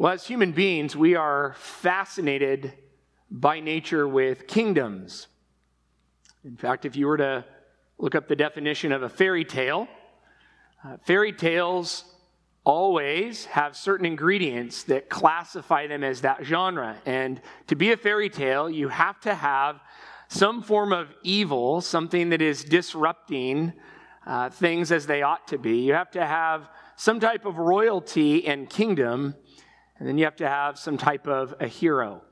Well, as human beings, we are fascinated by nature with kingdoms. In fact, if you were to look up the definition of a fairy tale, fairy tales always have certain ingredients that classify them as that genre. And to be a fairy tale, you have to have some form of evil, something that is disrupting things as they ought to be. You have to have some type of royalty and kingdom. And then you have to have some type of a hero.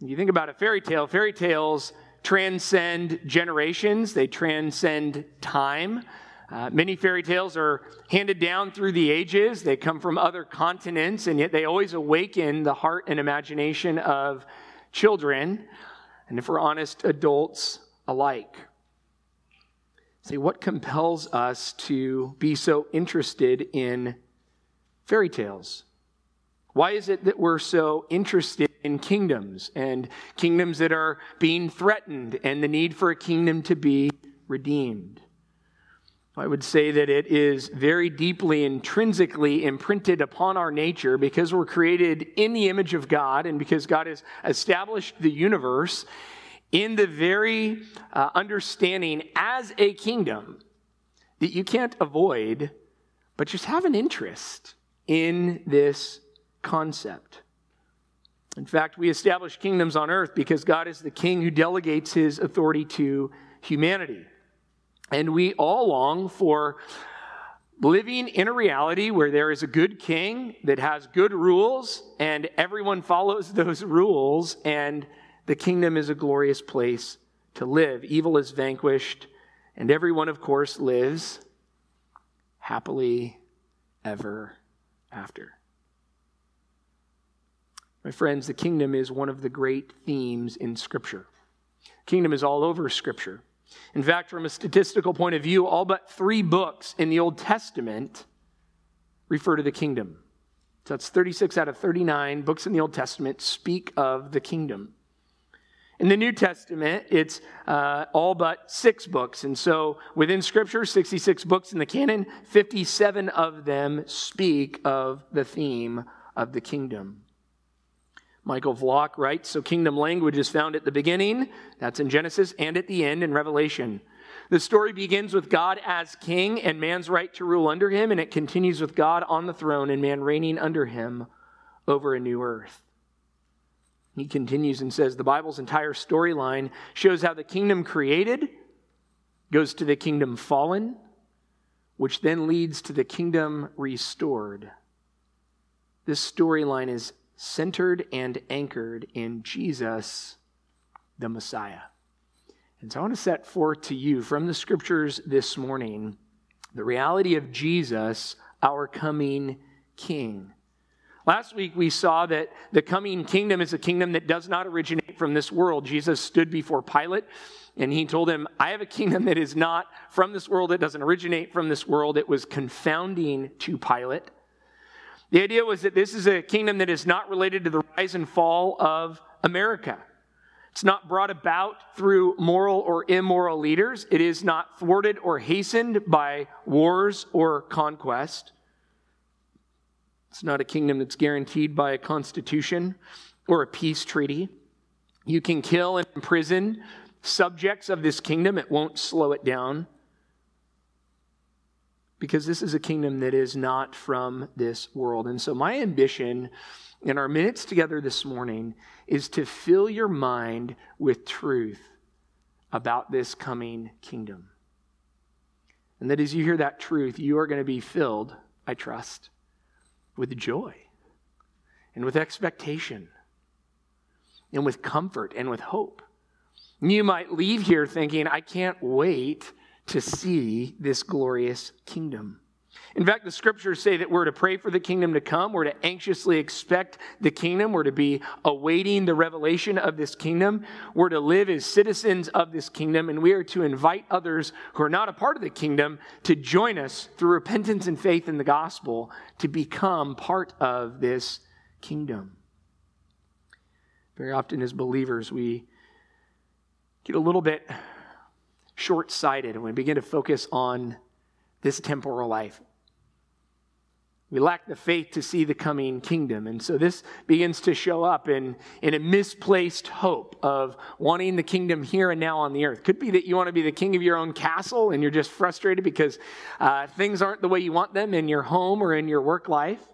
And you think about a fairy tale, fairy tales transcend generations. They transcend time. Many fairy tales are handed down through the ages. They come from other continents, and yet they always awaken the heart and imagination of children, and if we're honest, adults alike. See, what compels us to be so interested in fairy tales? Why is it that we're so interested in kingdoms and kingdoms that are being threatened and the need for a kingdom to be redeemed? I would say that it is very deeply intrinsically imprinted upon our nature because we're created in the image of God and because God has established the universe in the very understanding as a kingdom that you can't avoid, but just have an interest in this concept. In fact, we establish kingdoms on earth because God is the king who delegates his authority to humanity. And we all long for living in a reality where there is a good king that has good rules and everyone follows those rules, and the kingdom is a glorious place to live. Evil is vanquished, and everyone, of course, lives happily ever after. My friends, the kingdom is one of the great themes in Scripture. Kingdom is all over Scripture. In fact, from a statistical point of view, all but 3 books in the Old Testament refer to the kingdom. So that's 36 out of 39 books in the Old Testament speak of the kingdom. In the New Testament, it's all but 6 books. And so within Scripture, 66 books in the canon, 57 of them speak of the theme of the kingdom. Michael Vlock writes, so kingdom language is found at the beginning, that's in Genesis, and at the end in Revelation. The story begins with God as king and man's right to rule under him, and it continues with God on the throne and man reigning under him over a new earth. He continues and says, the Bible's entire storyline shows how the kingdom created goes to the kingdom fallen, which then leads to the kingdom restored. This storyline is centered and anchored in Jesus, the Messiah. And so I want to set forth to you from the Scriptures this morning the reality of Jesus, our coming King. Last week we saw that the coming kingdom is a kingdom that does not originate from this world. Jesus stood before Pilate and he told him, I have a kingdom that is not from this world, it doesn't originate from this world. It was confounding to Pilate. The idea was that this is a kingdom that is not related to the rise and fall of America. It's not brought about through moral or immoral leaders. It is not thwarted or hastened by wars or conquest. It's not a kingdom that's guaranteed by a constitution or a peace treaty. You can kill and imprison subjects of this kingdom. It won't slow it down. Because this is a kingdom that is not from this world. And so my ambition in our minutes together this morning is to fill your mind with truth about this coming kingdom. And that as you hear that truth, you are going to be filled, I trust, with joy and with expectation and with comfort and with hope. And you might leave here thinking, I can't wait to see this glorious kingdom. In fact, the Scriptures say that we're to pray for the kingdom to come. We're to anxiously expect the kingdom. We're to be awaiting the revelation of this kingdom. We're to live as citizens of this kingdom, and we are to invite others who are not a part of the kingdom to join us through repentance and faith in the gospel to become part of this kingdom. Very often as believers, we get a little bit short-sighted, and we begin to focus on this temporal life. We lack the faith to see the coming kingdom. And so this begins to show up in a misplaced hope of wanting the kingdom here and now on the earth. Could be that you want to be the king of your own castle and you're just frustrated because things aren't the way you want them in your home or in your work life.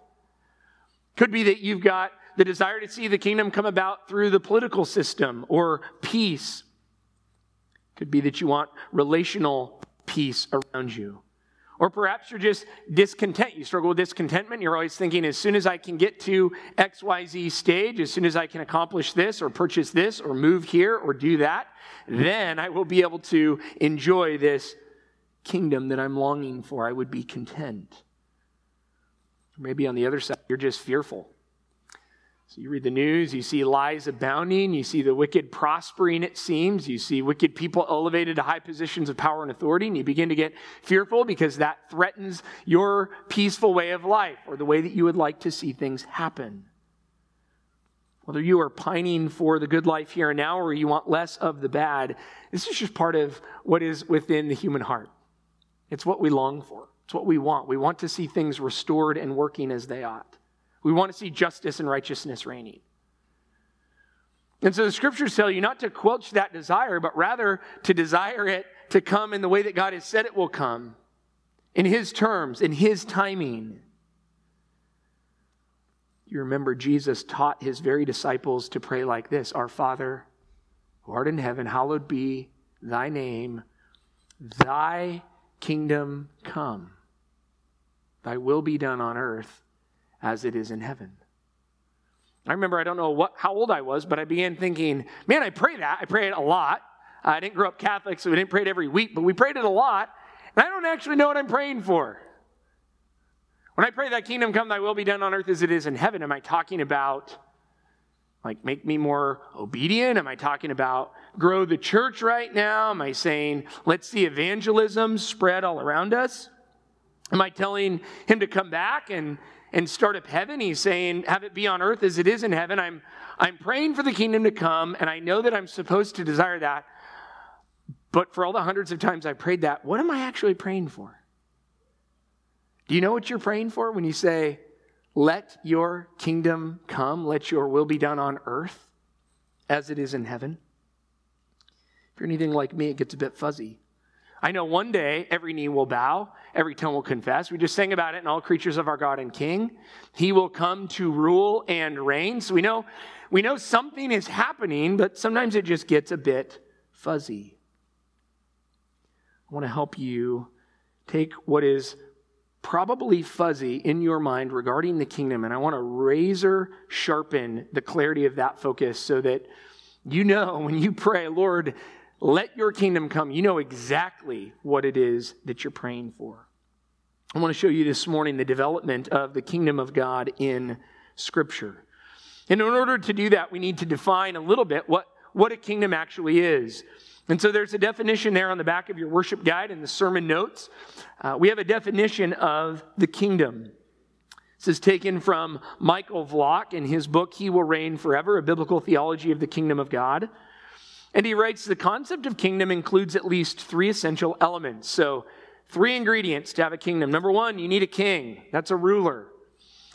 Could be that you've got the desire to see the kingdom come about through the political system or peace. Could be that you want relational peace around you. Or perhaps you're just discontent. You struggle with discontentment. You're always thinking, as soon as I can get to XYZ stage, as soon as I can accomplish this or purchase this or move here or do that, then I will be able to enjoy this kingdom that I'm longing for. I would be content. Maybe on the other side, you're just fearful. So you read the news, you see lies abounding, you see the wicked prospering, it seems. You see wicked people elevated to high positions of power and authority, and you begin to get fearful because that threatens your peaceful way of life or the way that you would like to see things happen. Whether you are pining for the good life here and now or you want less of the bad, this is just part of what is within the human heart. It's what we long for. It's what we want. We want to see things restored and working as they ought. We want to see justice and righteousness reigning. And so the Scriptures tell you not to quench that desire, but rather to desire it to come in the way that God has said it will come, in His terms, in His timing. You remember Jesus taught His very disciples to pray like this: Our Father, who art in heaven, hallowed be Thy name. Thy kingdom come. Thy will be done on earth as it is in heaven. I remember, I don't know how old I was, but I began thinking, man, I pray that. I pray it a lot. I didn't grow up Catholic, so we didn't pray it every week, but we prayed it a lot, and I don't actually know what I'm praying for. When I pray, thy kingdom come, thy will be done on earth as it is in heaven, am I talking about, like, make me more obedient? Am I talking about grow the church right now? Am I saying, let's see evangelism spread all around us? Am I telling him to come back and start up heaven? He's saying, have it be on earth as it is in heaven. I'm praying for the kingdom to come, and I know that I'm supposed to desire that. But for all the hundreds of times I prayed that, what am I actually praying for? Do you know what you're praying for when you say, let your kingdom come, let your will be done on earth as it is in heaven? If you're anything like me, it gets a bit fuzzy. I know one day every knee will bow, every tongue will confess. We just sang about it in All Creatures of Our God and King. He will come to rule and reign. So we know something is happening, but sometimes it just gets a bit fuzzy. I want to help you take what is probably fuzzy in your mind regarding the kingdom, and I want to razor sharpen the clarity of that focus so that you know when you pray, Lord, let your kingdom come, you know exactly what it is that you're praying for. I want to show you this morning the development of the kingdom of God in Scripture. And in order to do that, we need to define a little bit what a kingdom actually is. And so there's a definition there on the back of your worship guide and the sermon notes. We have a definition of the kingdom. This is taken from Michael Vlock in his book, He Will Reign Forever, A Biblical Theology of the Kingdom of God. And he writes, the concept of kingdom includes at least three essential elements. So, three ingredients to have a kingdom. Number one, you need a king. That's a ruler.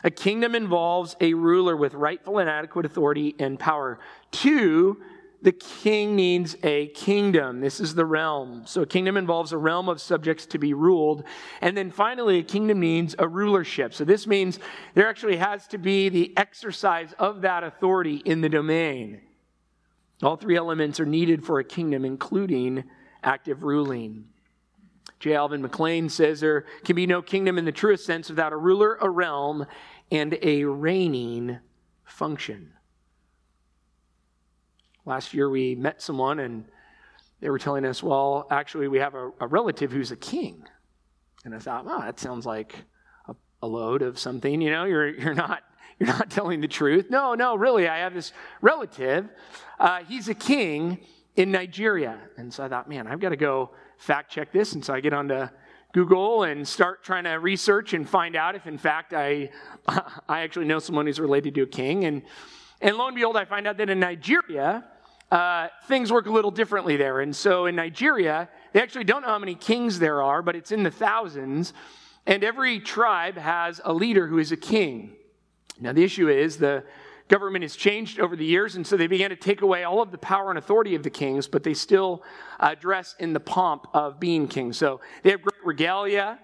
A kingdom involves a ruler with rightful and adequate authority and power. Two, the king needs a kingdom. This is the realm. So, a kingdom involves a realm of subjects to be ruled. And then finally, a kingdom needs a rulership. So, this means there actually has to be the exercise of that authority in the domain. All three elements are needed for a kingdom, including active ruling. J. Alvin McLean says there can be no kingdom in the truest sense without a ruler, a realm, and a reigning function. Last year we met someone and they were telling us, well, actually we have a relative who's a king. And I thought, wow, that sounds like a load of something. You know, you're not telling the truth. No, really, I have this relative. He's a king in Nigeria. And so I thought, man, I've got to go fact check this. And so I get onto Google and start trying to research and find out if, in fact, I actually know someone who's related to a king. And lo and behold, I find out that in Nigeria, things work a little differently there. And so in Nigeria, they actually don't know how many kings there are, but it's in the thousands. And every tribe has a leader who is a king. Now, the issue is the government has changed over the years, and so they began to take away all of the power and authority of the kings, but they still dress in the pomp of being kings. So they have great regalia,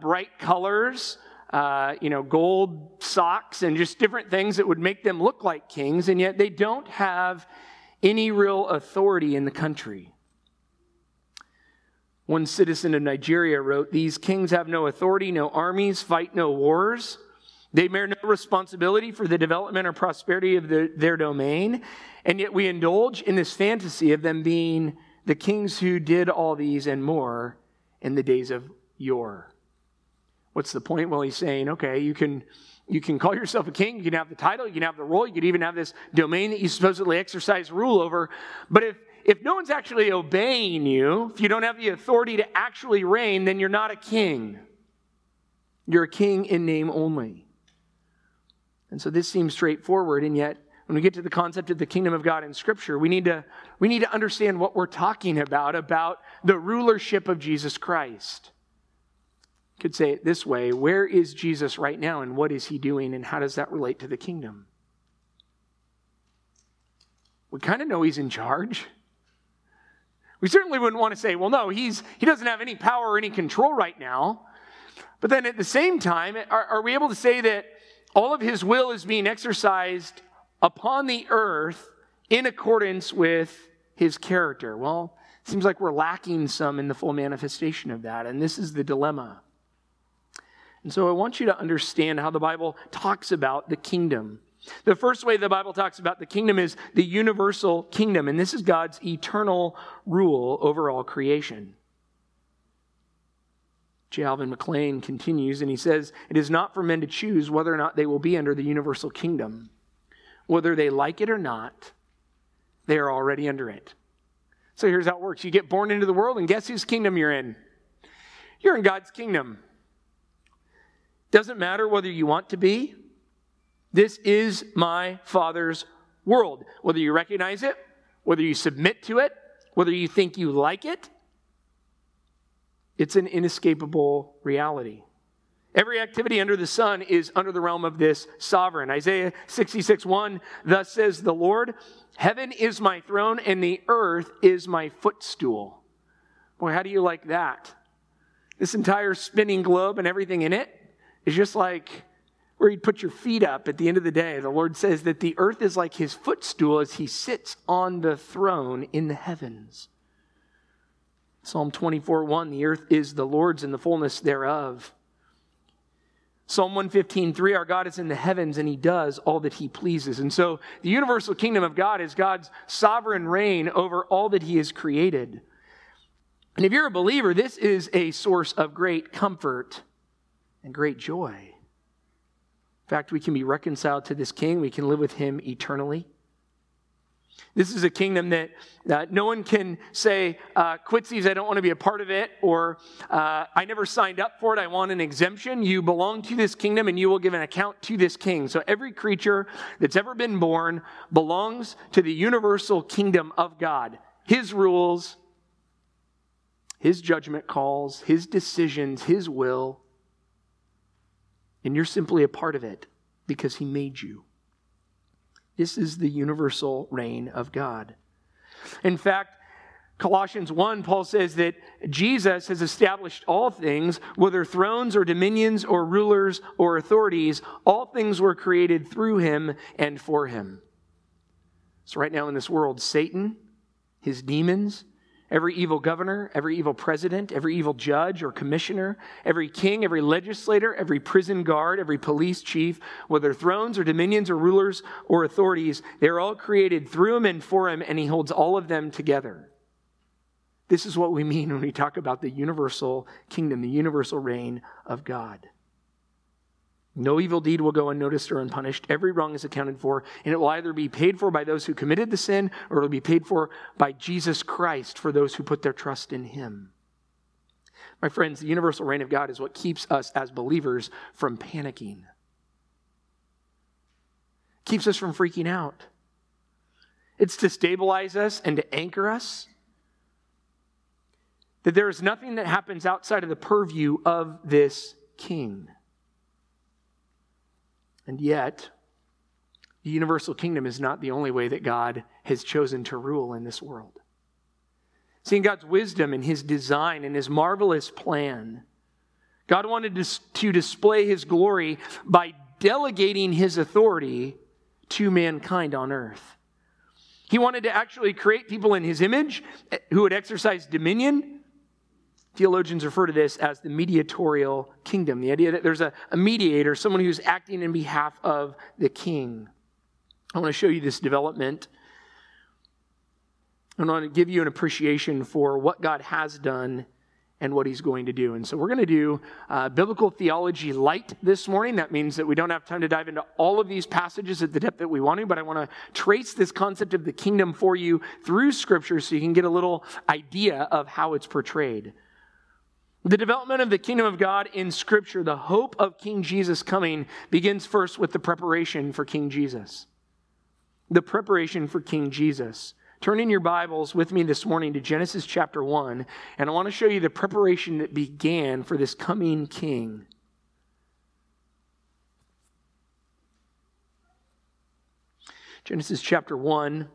bright colors, gold socks, and just different things that would make them look like kings, and yet they don't have any real authority in the country. One citizen of Nigeria wrote, "These kings have no authority, no armies, fight no wars. They bear no responsibility for the development or prosperity of their domain, and yet we indulge in this fantasy of them being the kings who did all these and more in the days of yore." What's the point? Well, he's saying, okay, you can call yourself a king, you can have the title, you can have the role, you could even have this domain that you supposedly exercise rule over, but if no one's actually obeying you, if you don't have the authority to actually reign, then you're not a king. You're a king in name only. And so this seems straightforward, and yet when we get to the concept of the kingdom of God in Scripture, we need to understand what we're talking about the rulership of Jesus Christ. You could say it this way: where is Jesus right now, and what is he doing, and how does that relate to the kingdom? We kind of know he's in charge. We certainly wouldn't want to say, well, no, he doesn't have any power or any control right now. But then at the same time, are we able to say that all of his will is being exercised upon the earth in accordance with his character? Well, it seems like we're lacking some in the full manifestation of that, and this is the dilemma. And so I want you to understand how the Bible talks about the kingdom. The first way the Bible talks about the kingdom is the universal kingdom, and this is God's eternal rule over all creation. J. Alvin McLean continues, and he says, "It is not for men to choose whether or not they will be under the universal kingdom. Whether they like it or not, they are already under it." So here's how it works. You get born into the world, and guess whose kingdom you're in? You're in God's kingdom. Doesn't matter whether you want to be. This is my Father's world. Whether you recognize it, whether you submit to it, whether you think you like it, it's an inescapable reality. Every activity under the sun is under the realm of this sovereign. Isaiah 66:1, "Thus says the Lord, heaven is my throne and the earth is my footstool." Boy, how do you like that? This entire spinning globe and everything in it is just like where you'd put your feet up at the end of the day. The Lord says that the earth is like his footstool as he sits on the throne in the heavens. Psalm 24:1, "The earth is the Lord's and the fullness thereof." Psalm 115:3, "Our God is in the heavens and he does all that he pleases." And so the universal kingdom of God is God's sovereign reign over all that he has created. And if you're a believer, this is a source of great comfort and great joy. In fact, we can be reconciled to this king. We can live with him eternally. This is a kingdom that no one can say, "Quitsies, I don't want to be a part of it," or "I never signed up for it, I want an exemption." You belong to this kingdom and you will give an account to this king. So every creature that's ever been born belongs to the universal kingdom of God. His rules, his judgment calls, his decisions, his will. And you're simply a part of it because he made you. This is the universal reign of God. In fact, Colossians 1, Paul says that Jesus has established all things, whether thrones or dominions or rulers or authorities, all things were created through him and for him. So right now in this world, Satan, his demons, every evil governor, every evil president, every evil judge or commissioner, every king, every legislator, every prison guard, every police chief, whether thrones or dominions or rulers or authorities, they're all created through him and for him, and he holds all of them together. This is what we mean when we talk about the universal kingdom, the universal reign of God. No evil deed will go unnoticed or unpunished. Every wrong is accounted for, and it will either be paid for by those who committed the sin, or it will be paid for by Jesus Christ for those who put their trust in him. My friends, the universal reign of God is what keeps us as believers from panicking. Keeps us from freaking out. It's to stabilize us and to anchor us. That there is nothing that happens outside of the purview of this king. And yet, the universal kingdom is not the only way that God has chosen to rule in this world. Seeing God's wisdom and his design and his marvelous plan, God wanted to display his glory by delegating his authority to mankind on earth. He wanted to actually create people in his image who would exercise dominion. Theologians refer to this as the mediatorial kingdom, the idea that there's a mediator, someone who's acting in behalf of the king. I want to show you this development. I want to give you an appreciation for what God has done and what he's going to do. And so we're going to do biblical theology light this morning. That means that we don't have time to dive into all of these passages at the depth that we want to, but I want to trace this concept of the kingdom for you through Scripture so you can get a little idea of how it's portrayed. The development of the kingdom of God in Scripture, the hope of King Jesus coming, begins first with the preparation for King Jesus. The preparation for King Jesus. Turn in your Bibles with me this morning to Genesis chapter 1, and I want to show you the preparation that began for this coming king. Genesis chapter 1,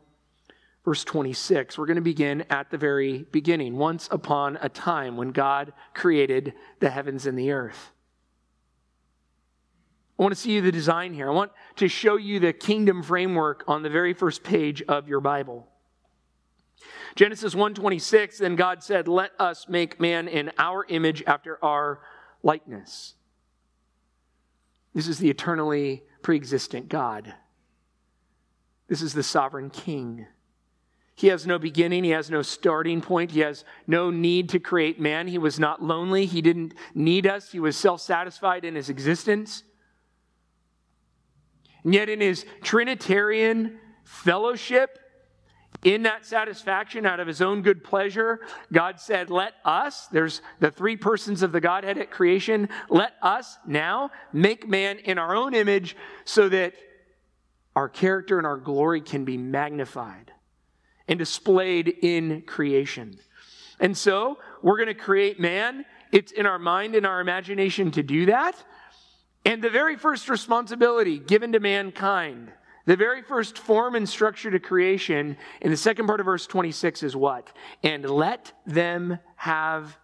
verse 26. We're going to begin at the very beginning. Once upon a time when God created the heavens and the earth. I want to see the design here. I want to show you the kingdom framework on the very first page of your Bible. Genesis 1:26, then God said, "Let us make man in our image after our likeness." This is the eternally pre-existent God. This is the sovereign king. He has no beginning. He has no starting point. He has no need to create man. He was not lonely. He didn't need us. He was self-satisfied in his existence. And yet in his Trinitarian fellowship, in that satisfaction, out of his own good pleasure, God said, "Let us," there's the three persons of the Godhead at creation, "let us now make man in our own image so that our character and our glory can be magnified and displayed in creation." And so, we're going to create man. It's in our mind and our imagination to do that. And the very first responsibility given to mankind, the very first form and structure to creation in the second part of verse 26 is what? "And let them have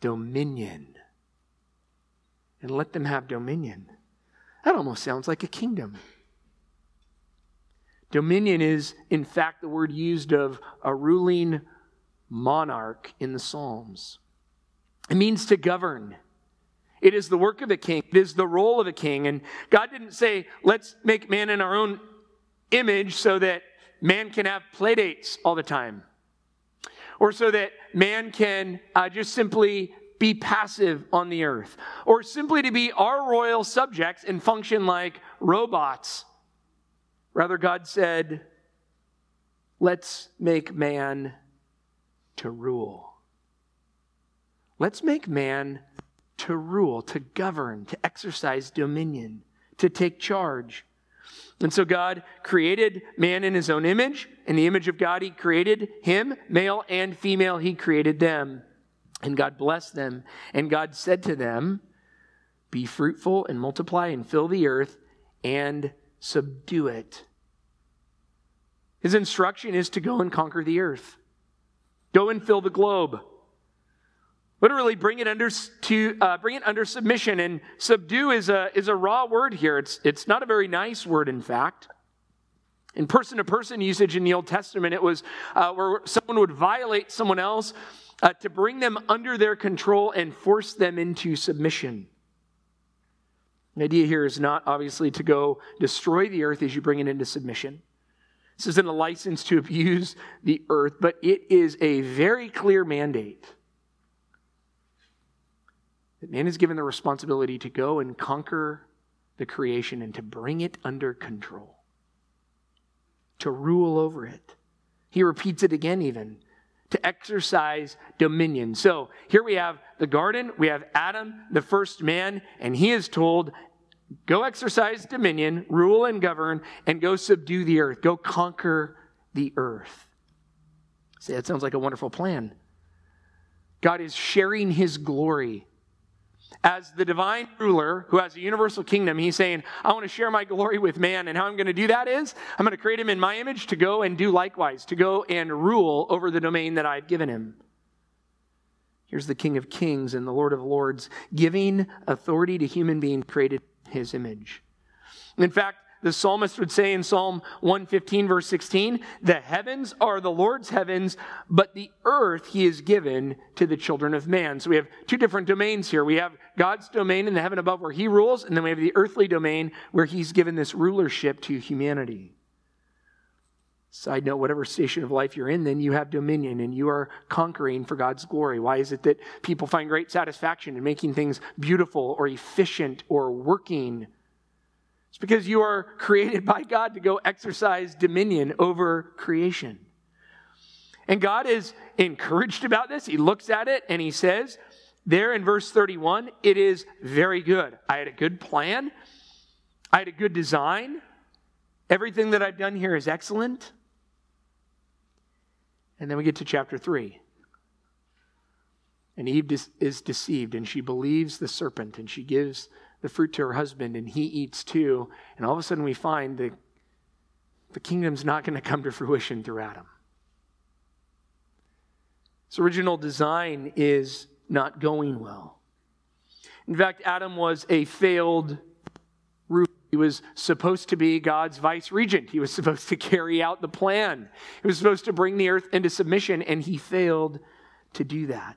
dominion." And let them have dominion. That almost sounds like a kingdom. Dominion is, in fact, the word used of a ruling monarch in the Psalms. It means to govern. It is the work of a king. It is the role of a king. And God didn't say, "Let's make man in our own image so that man can have playdates all the time." Or so that man can just simply be passive on the earth. Or simply to be our royal subjects and function like robots. Rather, God said, "Let's make man to rule." Let's make man to rule, to govern, to exercise dominion, to take charge. And so God created man in his own image. In the image of God, he created him, male and female, he created them. And God blessed them. And God said to them, "Be fruitful and multiply and fill the earth and subdue it." His instruction is to go and conquer the earth. Go and fill the globe. Literally, bring it under submission. And subdue is a raw word here. It's not a very nice word, in fact. In person-to-person usage in the Old Testament, it was where someone would violate someone else to bring them under their control and force them into submission. The idea here is not, obviously, to go destroy the earth as you bring it into submission. This isn't a license to abuse the earth, but it is a very clear mandate that man is given the responsibility to go and conquer the creation and to bring it under control, to rule over it. He repeats it again even, to exercise dominion. So here we have the garden, we have Adam, the first man, and he is told, go exercise dominion, rule and govern, and go subdue the earth, go conquer the earth. See, that sounds like a wonderful plan. God is sharing his glory. As the divine ruler who has a universal kingdom, he's saying, I want to share my glory with man. And how I'm going to do that is, I'm going to create him in my image to go and do likewise, to go and rule over the domain that I've given him. Here's the King of Kings and the Lord of Lords, giving authority to human beings created in his image. In fact, the psalmist would say in Psalm 115, verse 16, the heavens are the Lord's heavens, but the earth he has given to the children of man. So we have two different domains here. We have God's domain in the heaven above where he rules, and then we have the earthly domain where he's given this rulership to humanity. Side note, whatever station of life you're in, then you have dominion and you are conquering for God's glory. Why is it that people find great satisfaction in making things beautiful or efficient or working? It's because you are created by God to go exercise dominion over creation. And God is encouraged about this. He looks at it and he says, there in verse 31, it is very good. I had a good plan. I had a good design. Everything that I've done here is excellent. And then we get to chapter 3. And Eve is deceived, and she believes the serpent, and she gives the fruit to her husband, and he eats too. And all of a sudden we find that the kingdom's not going to come to fruition through Adam. Its original design is not going well. In fact, Adam was a failed ruler. He was supposed to be God's vice regent. He was supposed to carry out the plan. He was supposed to bring the earth into submission, and he failed to do that.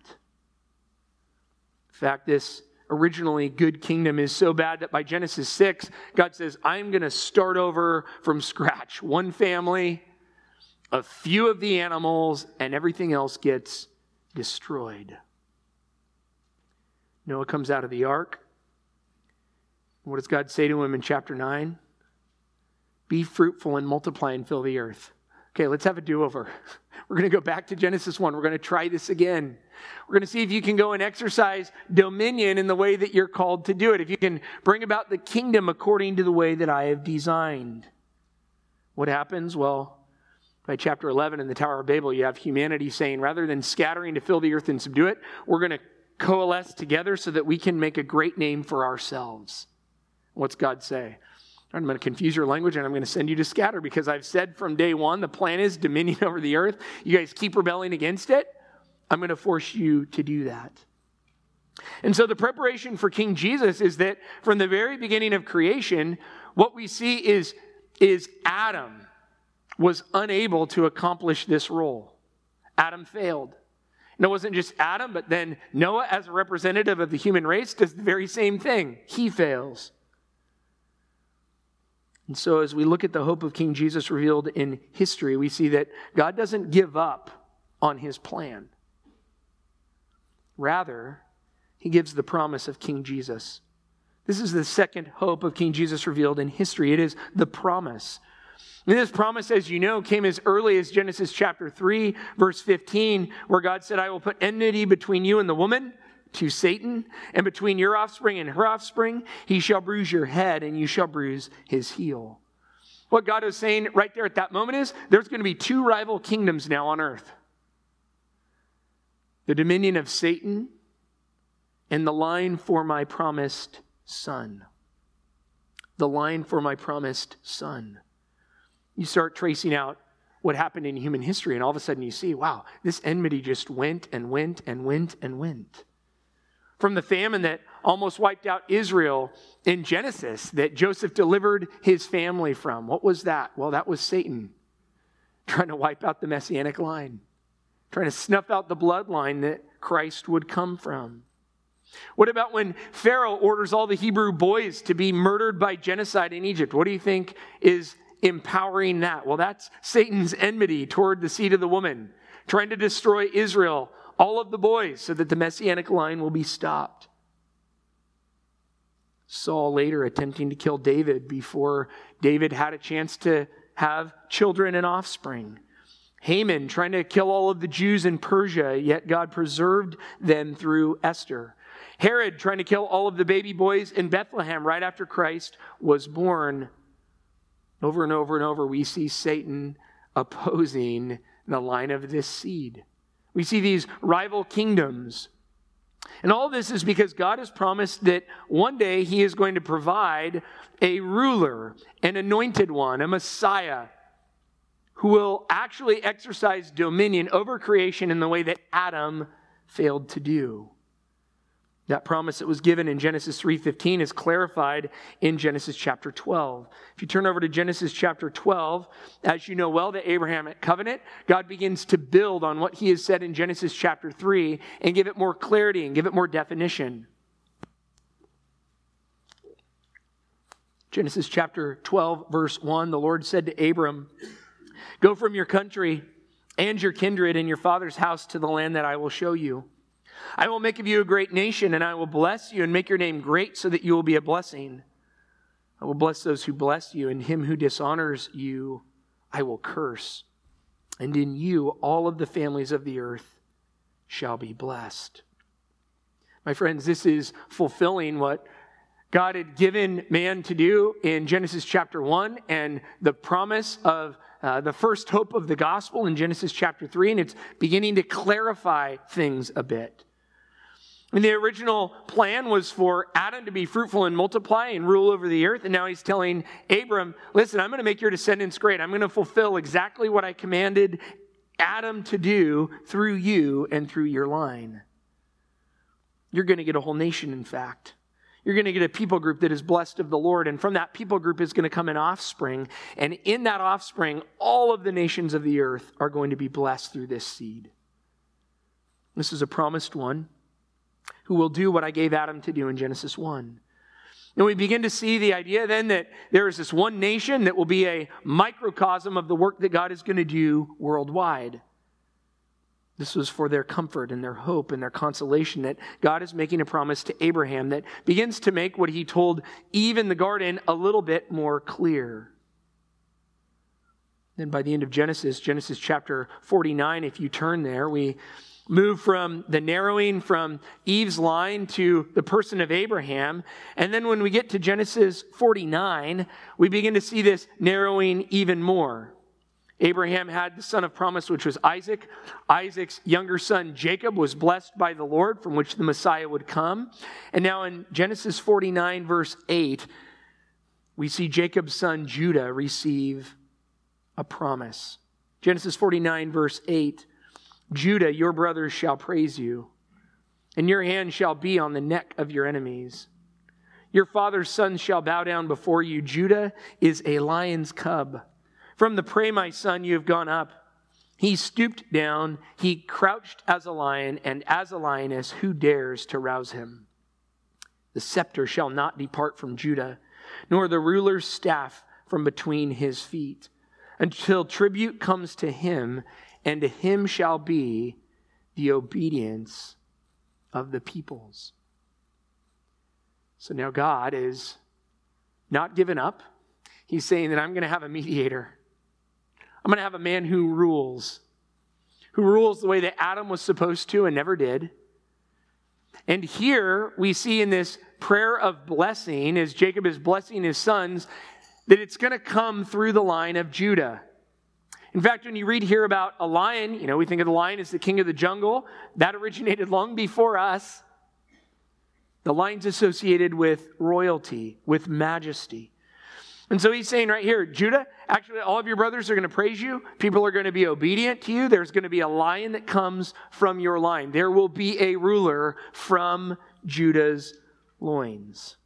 In fact, this originally good kingdom is so bad that by Genesis 6, God says, I'm going to start over from scratch. One family, a few of the animals, and everything else gets destroyed. Noah comes out of the ark. What does God say to him in chapter 9? Be fruitful and multiply and fill the earth. Okay, let's have a do-over. We're going to go back to Genesis 1. We're going to try this again. We're going to see if you can go and exercise dominion in the way that you're called to do it. If you can bring about the kingdom according to the way that I have designed. What happens? Well, by chapter 11 in the Tower of Babel, you have humanity saying, rather than scattering to fill the earth and subdue it, we're going to coalesce together so that we can make a great name for ourselves. What's God say? I'm going to confuse your language and I'm going to send you to scatter because I've said from day one, the plan is dominion over the earth. You guys keep rebelling against it. I'm going to force you to do that. And so the preparation for King Jesus is that from the very beginning of creation, what we see is Adam was unable to accomplish this role. Adam failed. And it wasn't just Adam, but then Noah, as a representative of the human race, does the very same thing. He fails. And so as we look at the hope of King Jesus revealed in history, we see that God doesn't give up on his plan. Rather, he gives the promise of King Jesus. This is the second hope of King Jesus revealed in history. It is the promise. And this promise, as you know, came as early as Genesis chapter 3, verse 15, where God said, I will put enmity between you and the woman, to Satan, and between your offspring and her offspring, he shall bruise your head and you shall bruise his heel. What God is saying right there at that moment is, there's going to be two rival kingdoms now on earth. The dominion of Satan and the line for my promised son. The line for my promised son. You start tracing out what happened in human history and all of a sudden you see, wow, this enmity just went and went and went and went. From the famine that almost wiped out Israel in Genesis that Joseph delivered his family from. What was that? Well, that was Satan trying to wipe out the messianic line, trying to snuff out the bloodline that Christ would come from. What about when Pharaoh orders all the Hebrew boys to be murdered by genocide in Egypt? What do you think is empowering that? Well, that's Satan's enmity toward the seed of the woman, trying to destroy Israel, all of the boys, so that the messianic line will be stopped. Saul later attempting to kill David before David had a chance to have children and offspring. Haman trying to kill all of the Jews in Persia, yet God preserved them through Esther. Herod trying to kill all of the baby boys in Bethlehem right after Christ was born. Over and over and over, we see Satan opposing the line of this seed. We see these rival kingdoms And all this is because God has promised that one day he is going to provide a ruler, an anointed one, a Messiah, who will actually exercise dominion over creation in the way that Adam failed to do. That promise that was given in Genesis 3:15 is clarified in Genesis chapter 12. If you turn over to Genesis chapter 12, as you know well, the Abrahamic covenant, God begins to build on what he has said in Genesis chapter 3 and give it more clarity and give it more definition. Genesis chapter 12, verse 1, the Lord said to Abram, "Go from your country and your kindred and your father's house to the land that I will show you. I will make of you a great nation, and I will bless you and make your name great so that you will be a blessing. I will bless those who bless you, and him who dishonors you, I will curse. And in you, all of the families of the earth shall be blessed." My friends, this is fulfilling what God had given man to do in Genesis chapter 1 and the promise of the first hope of the gospel in Genesis chapter 3, and it's beginning to clarify things a bit. And the original plan was for Adam to be fruitful and multiply and rule over the earth, and now he's telling Abram, listen, I'm going to make your descendants great. I'm going to fulfill exactly what I commanded Adam to do through you and through your line. You're going to get a whole nation, in fact. You're going to get a people group that is blessed of the Lord, and from that people group is going to come an offspring, and in that offspring, all of the nations of the earth are going to be blessed through this seed. This is a promised one who will do what I gave Adam to do in Genesis 1. And we begin to see the idea then that there is this one nation that will be a microcosm of the work that God is going to do worldwide. This was for their comfort and their hope and their consolation that God is making a promise to Abraham that begins to make what he told Eve in the garden a little bit more clear. Then by the end of Genesis chapter 49, if you turn there, we move from the narrowing from Eve's line to the person of Abraham. And then when we get to Genesis 49, we begin to see this narrowing even more. Abraham had the son of promise, which was Isaac. Isaac's younger son, Jacob, was blessed by the Lord, from which the Messiah would come. And now in Genesis 49, verse 8, we see Jacob's son, Judah, receive a promise. Genesis 49, verse 8, "Judah, your brothers shall praise you, and your hand shall be on the neck of your enemies. Your father's sons shall bow down before you. Judah is a lion's cub. From the prey, my son, you have gone up. He stooped down, he crouched as a lion, and as a lioness, who dares to rouse him? The scepter shall not depart from Judah, nor the ruler's staff from between his feet, until tribute comes to him, and to him shall be the obedience of the peoples." So now God is not given up. He's saying that I'm going to have a mediator. I'm going to have a man who rules the way that Adam was supposed to and never did. And here we see in this prayer of blessing, as Jacob is blessing his sons, that it's going to come through the line of Judah. In fact, when you read here about a lion, you know, we think of the lion as the king of the jungle. That originated long before us. The lion's associated with royalty, with majesty. And so he's saying right here, Judah, actually all of your brothers are going to praise you. People are going to be obedient to you. There's going to be a lion that comes from your line. There will be a ruler from Judah's loins.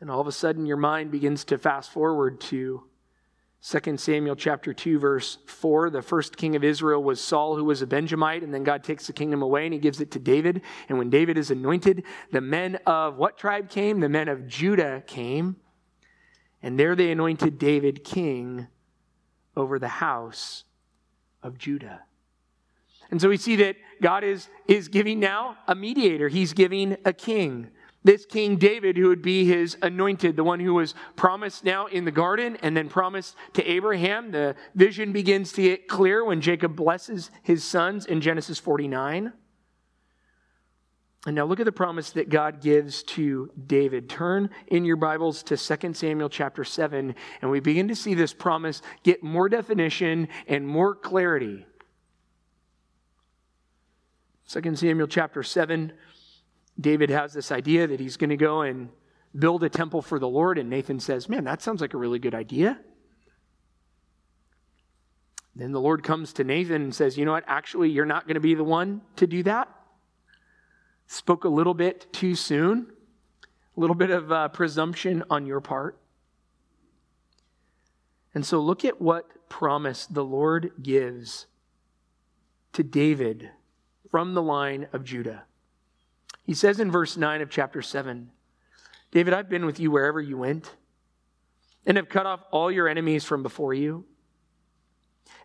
And all of a sudden your mind begins to fast forward to 2 Samuel chapter 2, verse 4. The first king of Israel was Saul, who was a Benjamite, and then God takes the kingdom away and he gives it to David. And when David is anointed, the men of what tribe came? The men of Judah came. And there they anointed David king over the house of Judah. And so we see that God is giving now a mediator. He's giving a king. This King David, who would be his anointed, the one who was promised now in the garden and then promised to Abraham. The vision begins to get clear when Jacob blesses his sons in Genesis 49. And now look at the promise that God gives to David. Turn in your Bibles to 2 Samuel chapter 7, and we begin to see this promise get more definition and more clarity. 2 Samuel chapter 7, David has this idea that he's going to go and build a temple for the Lord. And Nathan says, man, that sounds like a really good idea. Then the Lord comes to Nathan and says, you know what? Actually, you're not going to be the one to do that. Spoke a little bit too soon. A little bit of presumption on your part. And so look at what promise the Lord gives to David from the line of Judah. He says in verse 9 of chapter 7, David, I've been with you wherever you went, and have cut off all your enemies from before you.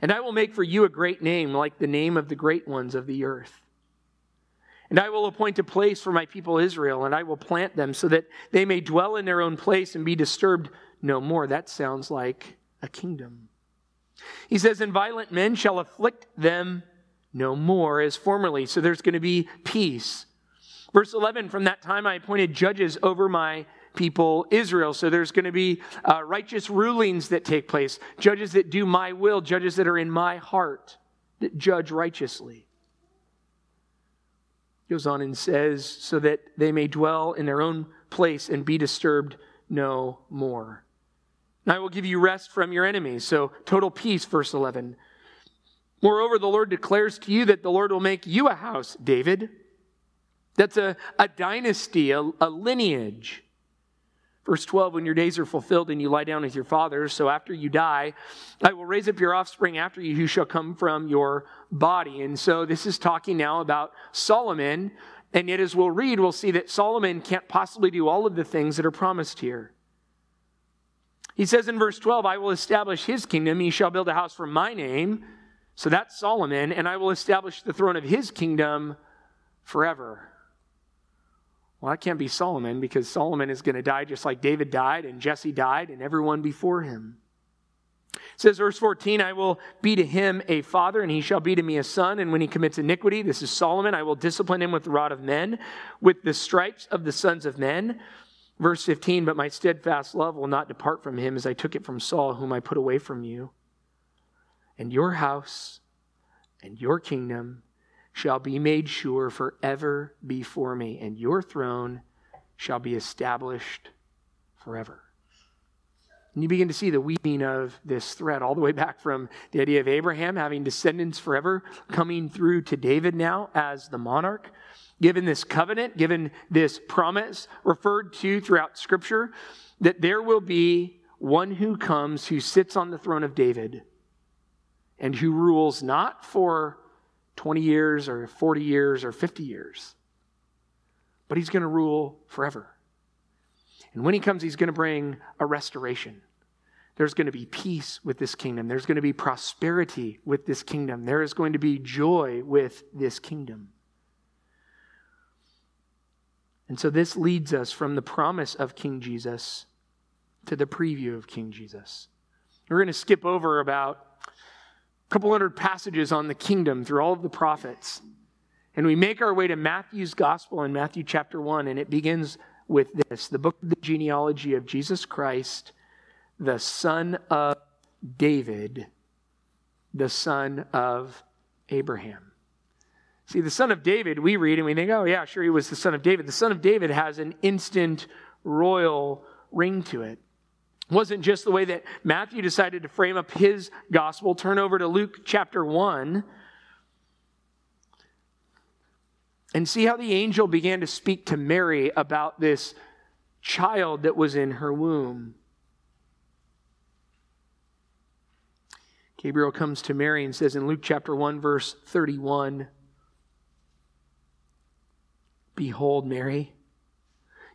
And I will make for you a great name, like the name of the great ones of the earth. And I will appoint a place for my people Israel, and I will plant them so that they may dwell in their own place and be disturbed no more. That sounds like a kingdom. He says, and violent men shall afflict them no more as formerly. So there's going to be peace. Verse 11, from that time I appointed judges over my people Israel. So there's going to be righteous rulings that take place. Judges that do my will, judges that are in my heart, that judge righteously. Goes on and says, so that they may dwell in their own place and be disturbed no more. And I will give you rest from your enemies. So total peace, verse 11. Moreover, the Lord declares to you that the Lord will make you a house, David. That's a dynasty, a lineage. Verse 12, when your days are fulfilled and you lie down with your fathers, so after you die, I will raise up your offspring after you who shall come from your body. And so this is talking now about Solomon. And yet as we'll read, we'll see that Solomon can't possibly do all of the things that are promised here. He says in verse 12, I will establish his kingdom. He shall build a house for my name. So that's Solomon. And I will establish the throne of his kingdom forever. Well, that can't be Solomon, because Solomon is going to die just like David died and Jesse died and everyone before him. It says, verse 14, I will be to him a father and he shall be to me a son. And when he commits iniquity, this is Solomon, I will discipline him with the rod of men, with the stripes of the sons of men. Verse 15, but my steadfast love will not depart from him as I took it from Saul, whom I put away from you. And your house and your kingdom shall be made sure forever before me, and your throne shall be established forever. And you begin to see the weaving of this thread all the way back from the idea of Abraham having descendants forever, coming through to David now as the monarch, given this covenant, given this promise, referred to throughout Scripture, that there will be one who comes who sits on the throne of David and who rules not for 20 years or 40 years or 50 years. But he's going to rule forever. And when he comes, he's going to bring a restoration. There's going to be peace with this kingdom. There's going to be prosperity with this kingdom. There is going to be joy with this kingdom. And so this leads us from the promise of King Jesus to the preview of King Jesus. We're going to skip over about couple hundred passages on the kingdom through all of the prophets. And we make our way to Matthew's gospel in Matthew chapter 1, and it begins with this, the book of the genealogy of Jesus Christ, the son of David, the son of Abraham. See, the son of David, we read and we think, oh yeah, sure, he was the son of David. The son of David has an instant royal ring to it. Wasn't just the way that Matthew decided to frame up his gospel. Turn over to Luke chapter 1 and see how the angel began to speak to Mary about this child that was in her womb. Gabriel comes to Mary and says in Luke chapter 1 verse 31, behold, Mary,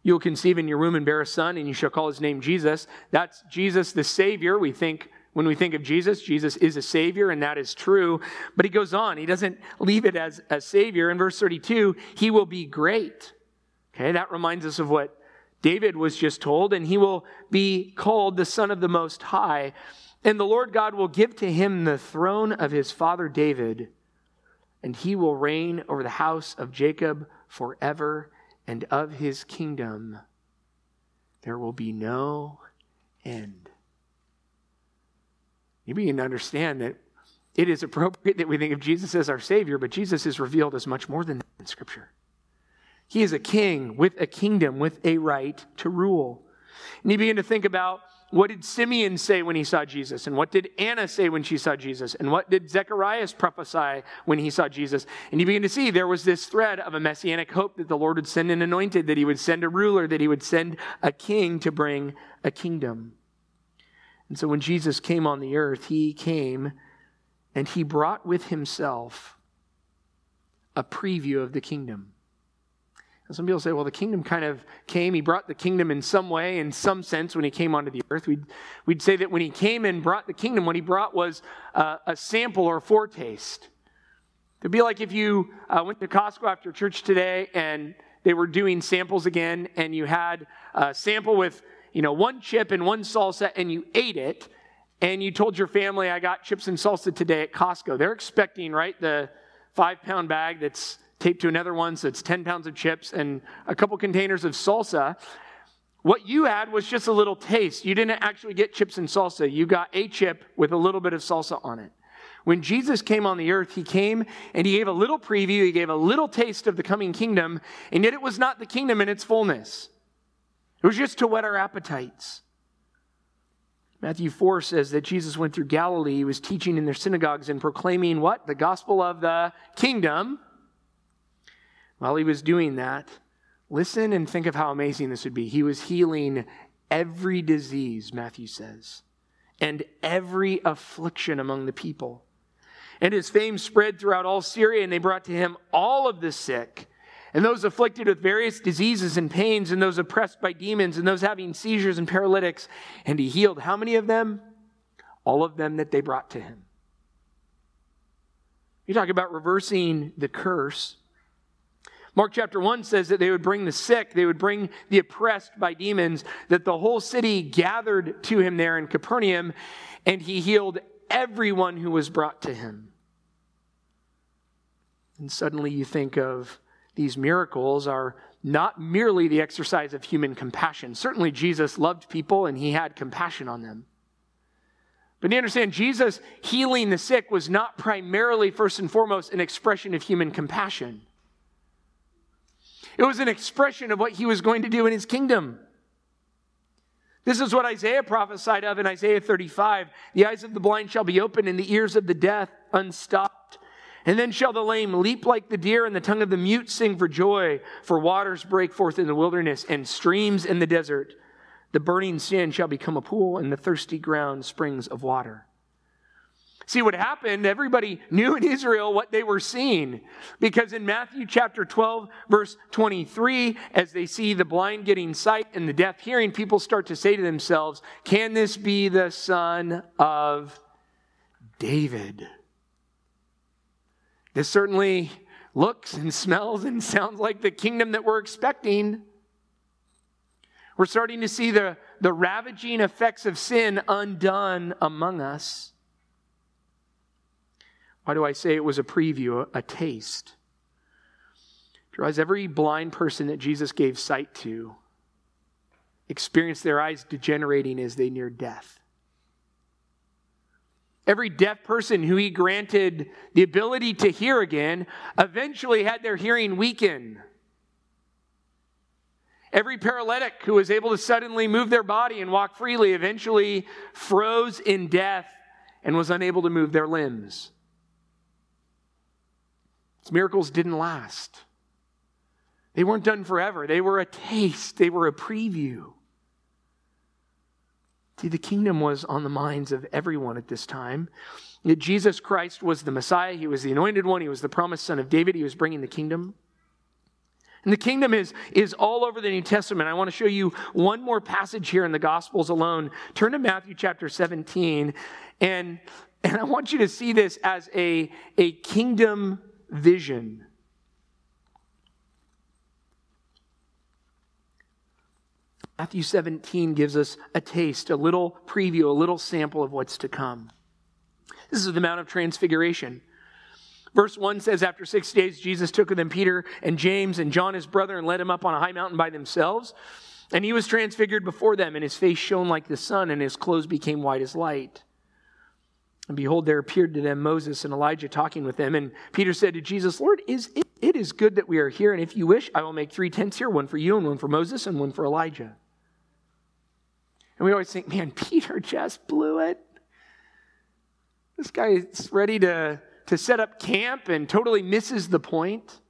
you will conceive in your womb and bear a son, and you shall call his name Jesus. That's Jesus the Savior. We think, when we think of Jesus, Jesus is a Savior, and that is true. But he goes on. He doesn't leave it as a Savior. In verse 32, he will be great. Okay, that reminds us of what David was just told. And he will be called the Son of the Most High. And the Lord God will give to him the throne of his father David, and he will reign over the house of Jacob forever. And of his kingdom, there will be no end. You begin to understand that It is appropriate that we think of Jesus as our Savior, but Jesus is revealed as much more than that in Scripture. He is a king with a kingdom, with a right to rule. And you begin to think about, what did Simeon say when he saw Jesus? And what did Anna say when she saw Jesus? And what did Zechariah prophesy when he saw Jesus? And you begin to see there was this thread of a messianic hope that the Lord would send an anointed, that he would send a ruler, that he would send a king to bring a kingdom. And so when Jesus came on the earth, he came and he brought with himself a preview of the kingdom. And some people say, well, the kingdom kind of came. He brought the kingdom in some way, in some sense, when he came onto the earth. We'd say that when he came and brought the kingdom, what he brought was a sample or a foretaste. It'd be like if you went to Costco after church today and they were doing samples again, and you had a sample with, one chip and one salsa, and you ate it, and you told your family, I got chips and salsa today at Costco. They're expecting, right, the 5-pound bag that's taped to another one, so it's 10 pounds of chips and a couple containers of salsa. What you had was just a little taste. You didn't actually get chips and salsa. You got a chip with a little bit of salsa on it. When Jesus came on the earth, he came and he gave a little preview. He gave a little taste of the coming kingdom, and yet it was not the kingdom in its fullness. It was just to whet our appetites. Matthew 4 says that Jesus went through Galilee. He was teaching in their synagogues and proclaiming what? The gospel of the kingdom. While he was doing that, listen and think of how amazing this would be. He was healing every disease, Matthew says, and every affliction among the people. And his fame spread throughout all Syria, and they brought to him all of the sick, and those afflicted with various diseases and pains, and those oppressed by demons, and those having seizures and paralytics. And he healed how many of them? All of them that they brought to him. You talk about reversing the curse. Mark chapter 1 says that they would bring the sick, they would bring the oppressed by demons, that the whole city gathered to him there in Capernaum, and he healed everyone who was brought to him. And suddenly you think of these miracles are not merely the exercise of human compassion. Certainly Jesus loved people and he had compassion on them. But you understand, Jesus healing the sick was not primarily, first and foremost, an expression of human compassion. It was an expression of what he was going to do in his kingdom. This is what Isaiah prophesied of in Isaiah 35. The eyes of the blind shall be opened and the ears of the deaf unstopped. And then shall the lame leap like the deer and the tongue of the mute sing for joy. For waters break forth in the wilderness and streams in the desert. The burning sand shall become a pool and the thirsty ground springs of water. See what happened, everybody knew in Israel what they were seeing. Because in Matthew chapter 12, verse 23, as they see the blind getting sight and the deaf hearing, people start to say to themselves, can this be the son of David? This certainly looks and smells and sounds like the kingdom that we're expecting. We're starting to see the ravaging effects of sin undone among us. Why do I say it was a preview, a taste? Because every blind person that Jesus gave sight to experienced their eyes degenerating as they neared death. Every deaf person who he granted the ability to hear again eventually had their hearing weaken. Every paralytic who was able to suddenly move their body and walk freely eventually froze in death and was unable to move their limbs. His miracles didn't last. They weren't done forever. They were a taste. They were a preview. See, the kingdom was on the minds of everyone at this time. Yet Jesus Christ was the Messiah. He was the anointed one. He was the promised son of David. He was bringing the kingdom. And the kingdom is all over the New Testament. I want to show you one more passage here in the Gospels alone. Turn to Matthew chapter 17. And I want you to see this as a kingdom vision. Matthew 17 gives us a taste, a little preview, a little sample of what's to come. This is the Mount of Transfiguration. Verse 1 says, after 6 days, Jesus took with him Peter and James and John his brother and led him up on a high mountain by themselves. And he was transfigured before them, and his face shone like the sun, and his clothes became white as light. And behold, there appeared to them Moses and Elijah talking with them. And Peter said to Jesus, Lord, it is good that we are here. And if you wish, I will make three tents here, one for you and one for Moses and one for Elijah. And we always think, man, Peter just blew it. This guy is ready to set up camp and totally misses the point.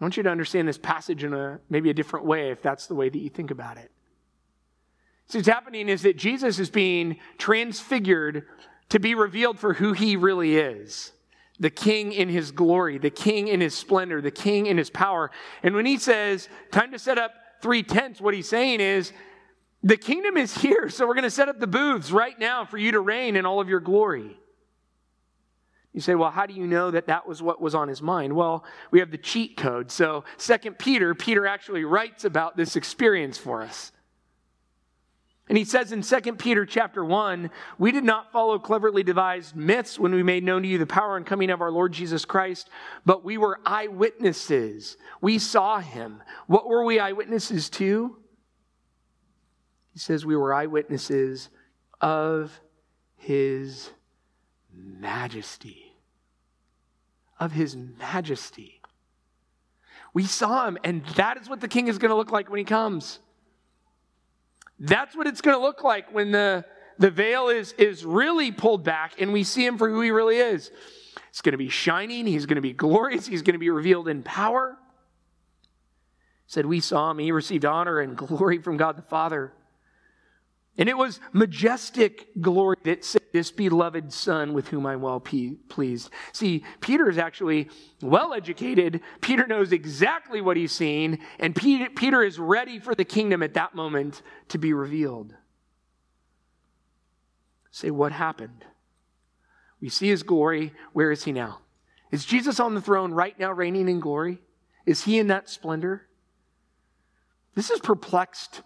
I want you to understand this passage in maybe a different way, if that's the way that you think about it. So what's happening is that Jesus is being transfigured to be revealed for who he really is. The king in his glory, the king in his splendor, the king in his power. And when he says, time to set up three tents, what he's saying is, the kingdom is here, so we're going to set up the booths right now for you to reign in all of your glory. You say, well, how do you know that that was what was on his mind? Well, we have the cheat code. So 2 Peter actually writes about this experience for us. And he says in 2 Peter chapter 1, we did not follow cleverly devised myths when we made known to you the power and coming of our Lord Jesus Christ, but we were eyewitnesses. We saw him. What were we eyewitnesses to? He says we were eyewitnesses of his majesty. Of his majesty. We saw him, and that is what the king is going to look like when he comes. That's what it's going to look like when the veil is really pulled back and we see him for who he really is. It's going to be shining. He's going to be glorious. He's going to be revealed in power. He said, we saw him. He received honor and glory from God the Father. And it was majestic glory that said, this beloved son with whom I'm well pleased. See, Peter is actually well-educated. Peter knows exactly what he's seen. And Peter is ready for the kingdom at that moment to be revealed. Say, what happened? We see his glory. Where is he now? Is Jesus on the throne right now reigning in glory? Is he in that splendor? This is perplexed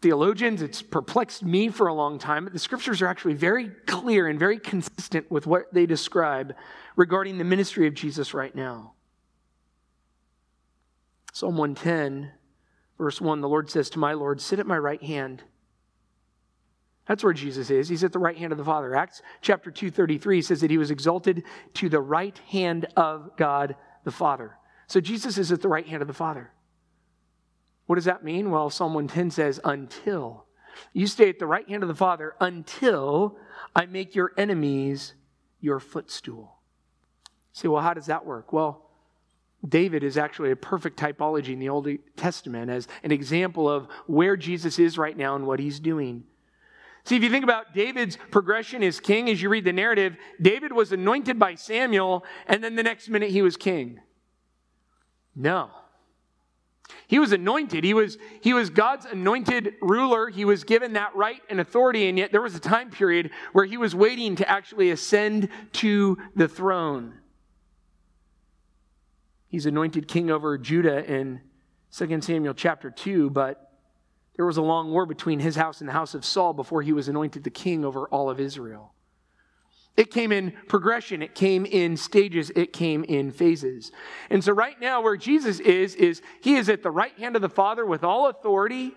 theologians, it's perplexed me for a long time, but the Scriptures are actually very clear and very consistent with what they describe regarding the ministry of Jesus right now. Psalm 110, verse 1, the Lord says to my Lord, sit at my right hand. That's where Jesus is. He's at the right hand of the Father. Acts chapter 2:33 says that he was exalted to the right hand of God the Father. So Jesus is at the right hand of the Father. What does that mean? Well, Psalm 110 says, until. You stay at the right hand of the Father until I make your enemies your footstool. You say, well, how does that work? Well, David is actually a perfect typology in the Old Testament as an example of where Jesus is right now and what he's doing. See, if you think about David's progression as king, as you read the narrative, David was anointed by Samuel, and then the next minute he was king. No. He was anointed. He was God's anointed ruler. He was given that right and authority, and yet there was a time period where he was waiting to actually ascend to the throne. He's anointed king over Judah in 2 Samuel chapter 2, but there was a long war between his house and the house of Saul before he was anointed the king over all of Israel. It came in progression. It came in stages. It came in phases. And so right now where Jesus is he is at the right hand of the Father with all authority,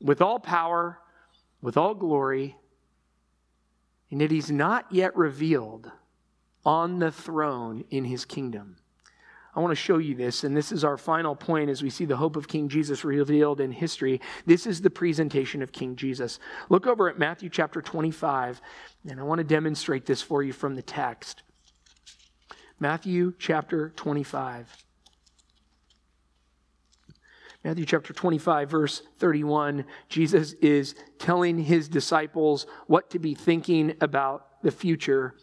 with all power, with all glory. And yet he's not yet revealed on the throne in his kingdom. I want to show you this, and this is our final point as we see the hope of King Jesus revealed in history. This is the presentation of King Jesus. Look over at Matthew chapter 25, and I want to demonstrate this for you from the text. Matthew chapter 25. Matthew chapter 25, verse 31, Jesus is telling his disciples what to be thinking about the future.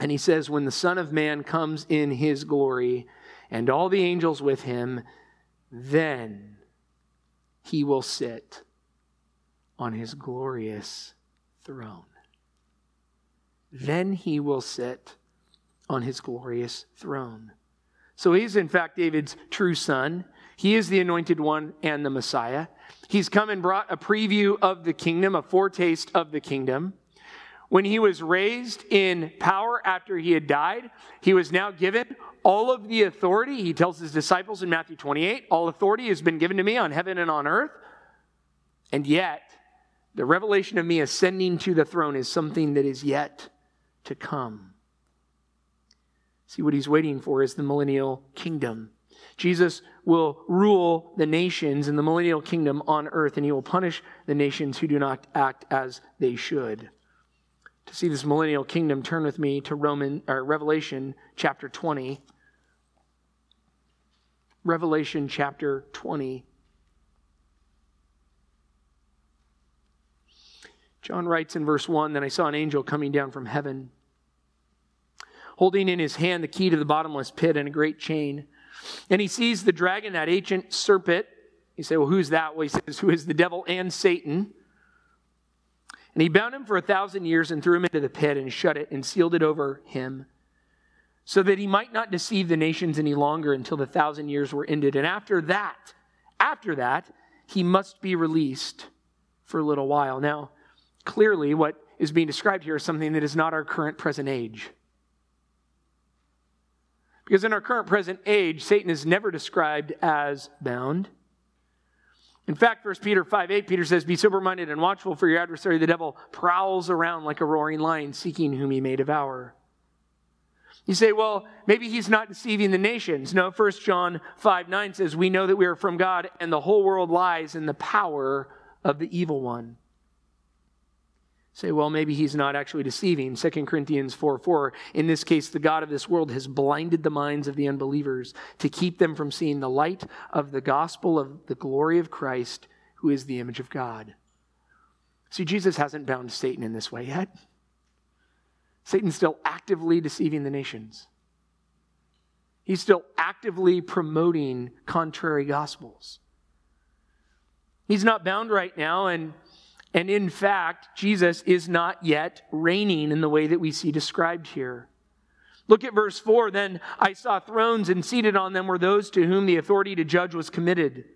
And he says, when the Son of Man comes in his glory, and all the angels with him, then he will sit on his glorious throne. Then he will sit on his glorious throne. So he's in fact David's true son. He is the anointed one and the Messiah. He's come and brought a preview of the kingdom, a foretaste of the kingdom. When he was raised in power after he had died, he was now given all of the authority. He tells his disciples in Matthew 28, all authority has been given to me on heaven and on earth. And yet, The revelation of me ascending to the throne is something that is yet to come. See, what he's waiting for is the millennial kingdom. Jesus will rule the nations in the millennial kingdom on earth, and he will punish the nations who do not act as they should. To see this millennial kingdom, turn with me to Revelation chapter 20. Revelation chapter 20. John writes in verse 1, "Then I saw an angel coming down from heaven, holding in his hand the key to the bottomless pit and a great chain. And he seized the dragon, that ancient serpent." You say, well, who's that? Well, he says, who is the devil and Satan. "And he bound him for 1,000 years and threw him into the pit and shut it and sealed it over him, so that he might not deceive the nations any longer until the 1,000 years were ended. And after that, he must be released for a little while." Now, clearly what is being described here is something that is not our current present age. Because in our current present age, Satan is never described as bound. In fact, 1 Peter 5:8, Peter says, "Be sober-minded and watchful, for your adversary, the devil, prowls around like a roaring lion, seeking whom he may devour." You say, well, maybe he's not deceiving the nations. No, 1 John 5:9 says, "We know that we are from God, and the whole world lies in the power of the evil one." Say, well, maybe he's not actually deceiving. 2 Corinthians 4:4, "In this case, the God of this world has blinded the minds of the unbelievers to keep them from seeing the light of the gospel of the glory of Christ, who is the image of God." See, Jesus hasn't bound Satan in this way yet. Satan's still actively deceiving the nations. He's still actively promoting contrary gospels. He's not bound right now, and in fact, Jesus is not yet reigning in the way that we see described here. Look at verse 4. "Then I saw thrones, and seated on them were those to whom the authority to judge was committed.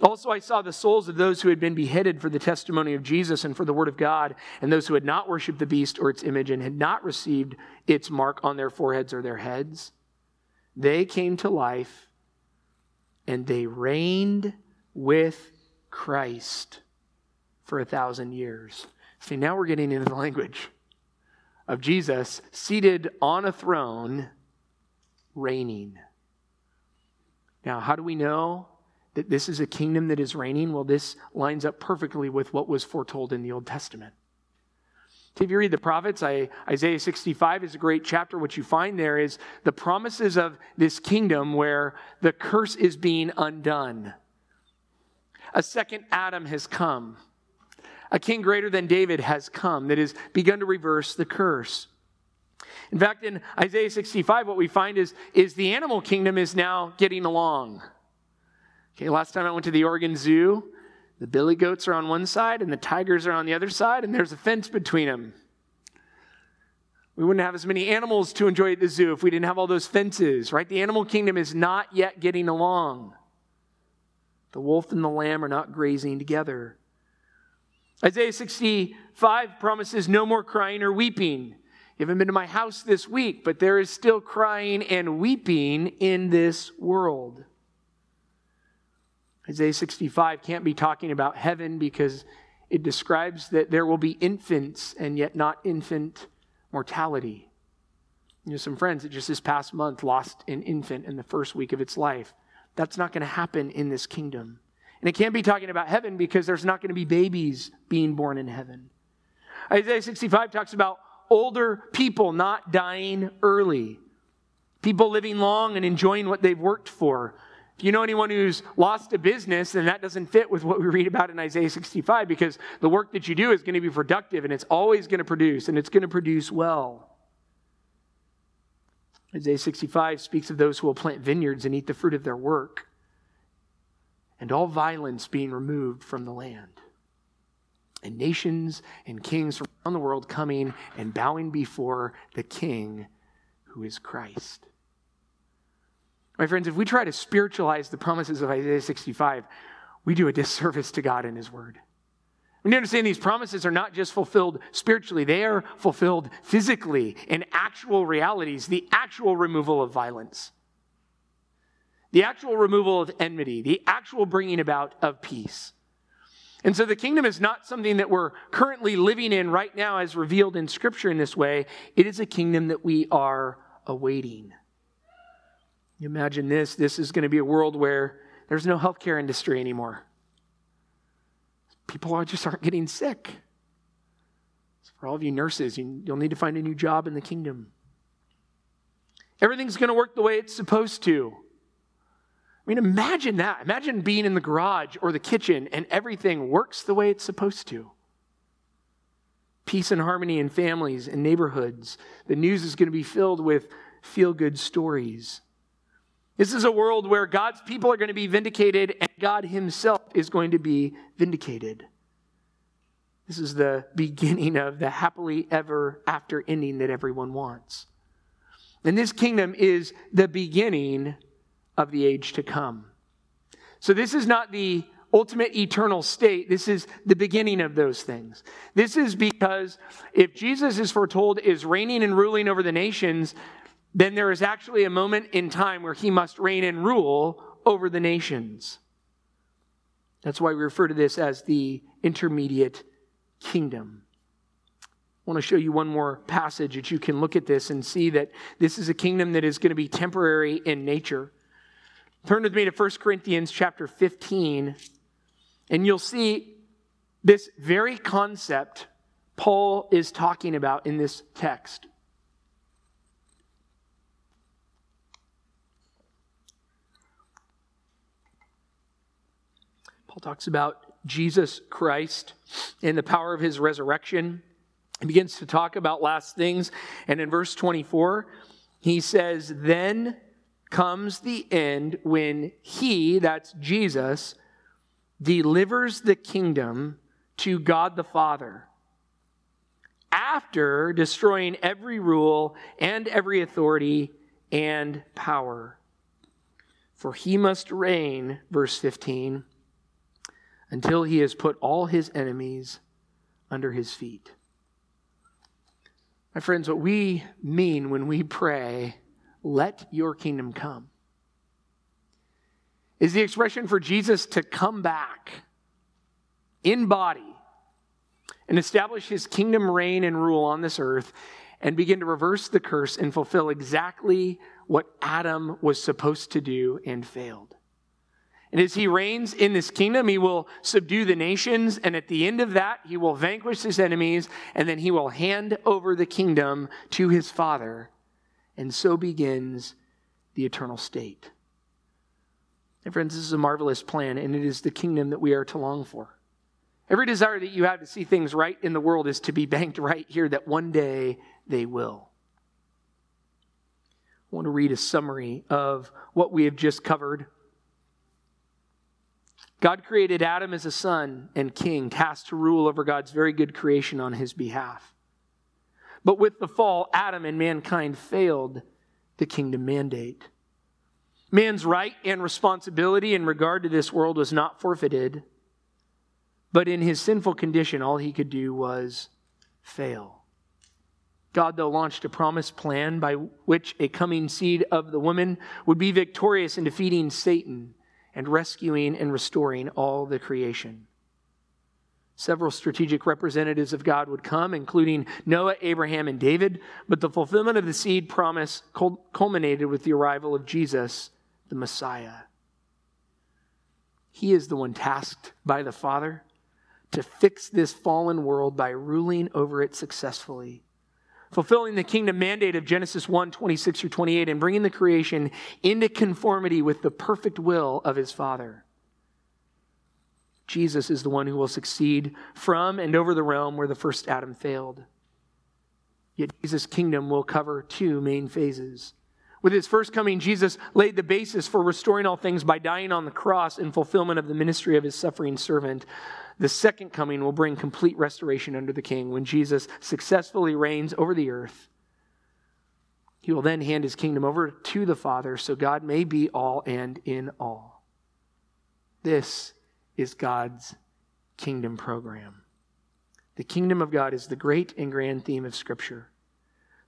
Also I saw the souls of those who had been beheaded for the testimony of Jesus and for the word of God, and those who had not worshipped the beast or its image and had not received its mark on their foreheads or their heads. They came to life, and they reigned with Christ for 1,000 years. See, now we're getting into the language of Jesus seated on a throne, reigning. Now, how do we know that this is a kingdom that is reigning? Well, this lines up perfectly with what was foretold in the Old Testament. If you read the prophets, Isaiah 65 is a great chapter. What you find there is the promises of this kingdom where the curse is being undone. A second Adam has come. A king greater than David has come that has begun to reverse the curse. In fact, in Isaiah 65, what we find is the animal kingdom is now getting along. Okay, last time I went to the Oregon Zoo, the billy goats are on one side and the tigers are on the other side, and there's a fence between them. We wouldn't have as many animals to enjoy at the zoo if we didn't have all those fences, right? The animal kingdom is not yet getting along. The wolf and the lamb are not grazing together. Isaiah 65 promises no more crying or weeping. You haven't been to my house this week, but there is still crying and weeping in this world. Isaiah 65 can't be talking about heaven because it describes that there will be infants and yet not infant mortality. You know, some friends that just this past month lost an infant in the first week of its life. That's not going to happen in this kingdom. And it can't be talking about heaven because there's not going to be babies being born in heaven. Isaiah 65 talks about older people not dying early. People living long and enjoying what they've worked for. If you know anyone who's lost a business, then that doesn't fit with what we read about in Isaiah 65, because the work that you do is going to be productive and it's always going to produce, and it's going to produce well. Isaiah 65 speaks of those who will plant vineyards and eat the fruit of their work, and all violence being removed from the land, and nations and kings from around the world coming and bowing before the King who is Christ. My friends, if we try to spiritualize the promises of Isaiah 65, we do a disservice to God and His Word. We need to understand these promises are not just fulfilled spiritually, they are fulfilled physically in actual realities, the actual removal of violence, the actual removal of enmity, the actual bringing about of peace. And so the kingdom is not something that we're currently living in right now as revealed in Scripture in this way. It is a kingdom that we are awaiting. You imagine this. This is going to be a world where there's no healthcare industry anymore. People just aren't getting sick. So for all of you nurses, you'll need to find a new job in the kingdom. Everything's going to work the way it's supposed to. I mean, imagine that. Imagine being in the garage or the kitchen and everything works the way it's supposed to. Peace and harmony in families and neighborhoods. The news is going to be filled with feel-good stories. This is a world where God's people are going to be vindicated and God himself is going to be vindicated. This is the beginning of the happily ever after ending that everyone wants. And this kingdom is the beginning of the age to come. So this is not the ultimate eternal state. This is the beginning of those things. This is because if Jesus is foretold as reigning and ruling over the nations, then there is actually a moment in time where he must reign and rule over the nations. That's why we refer to this as the intermediate kingdom. I want to show you one more passage that you can look at this and see that this is a kingdom that is going to be temporary in nature. Turn with me to 1 Corinthians chapter 15, and you'll see this very concept Paul is talking about in this text. 1 talks about Jesus Christ and the power of his resurrection. He begins to talk about last things. And in verse 24, he says, "Then comes the end when he," that's Jesus, "delivers the kingdom to God the Father. After destroying every rule and every authority and power. For he must reign," verse 15, "until he has put all his enemies under his feet." My friends, what we mean when we pray, "Let your kingdom come," is the expression for Jesus to come back in body and establish his kingdom reign and rule on this earth and begin to reverse the curse and fulfill exactly what Adam was supposed to do and failed. And as he reigns in this kingdom, he will subdue the nations. And at the end of that, he will vanquish his enemies. And then he will hand over the kingdom to his Father. And so begins the eternal state. And friends, this is a marvelous plan. And it is the kingdom that we are to long for. Every desire that you have to see things right in the world is to be banked right here that one day they will. I want to read a summary of what we have just covered. God created Adam as a son and king, tasked to rule over God's very good creation on his behalf. But with the fall, Adam and mankind failed the kingdom mandate. Man's right and responsibility in regard to this world was not forfeited, but in his sinful condition, all he could do was fail. God, though, launched a promised plan by which a coming seed of the woman would be victorious in defeating Satan and rescuing and restoring all the creation. Several strategic representatives of God would come, including Noah, Abraham, and David, but the fulfillment of the seed promise culminated with the arrival of Jesus, the Messiah. He is the one tasked by the Father to fix this fallen world by ruling over it successfully, fulfilling the kingdom mandate of Genesis 1:26 through 28, and bringing the creation into conformity with the perfect will of his Father. Jesus is the one who will succeed from and over the realm where the first Adam failed. Yet Jesus' kingdom will cover two main phases. With his first coming, Jesus laid the basis for restoring all things by dying on the cross in fulfillment of the ministry of his suffering servant. The second coming will bring complete restoration under the King. When Jesus successfully reigns over the earth, he will then hand his kingdom over to the Father so God may be all and in all. This is God's kingdom program. The kingdom of God is the great and grand theme of Scripture.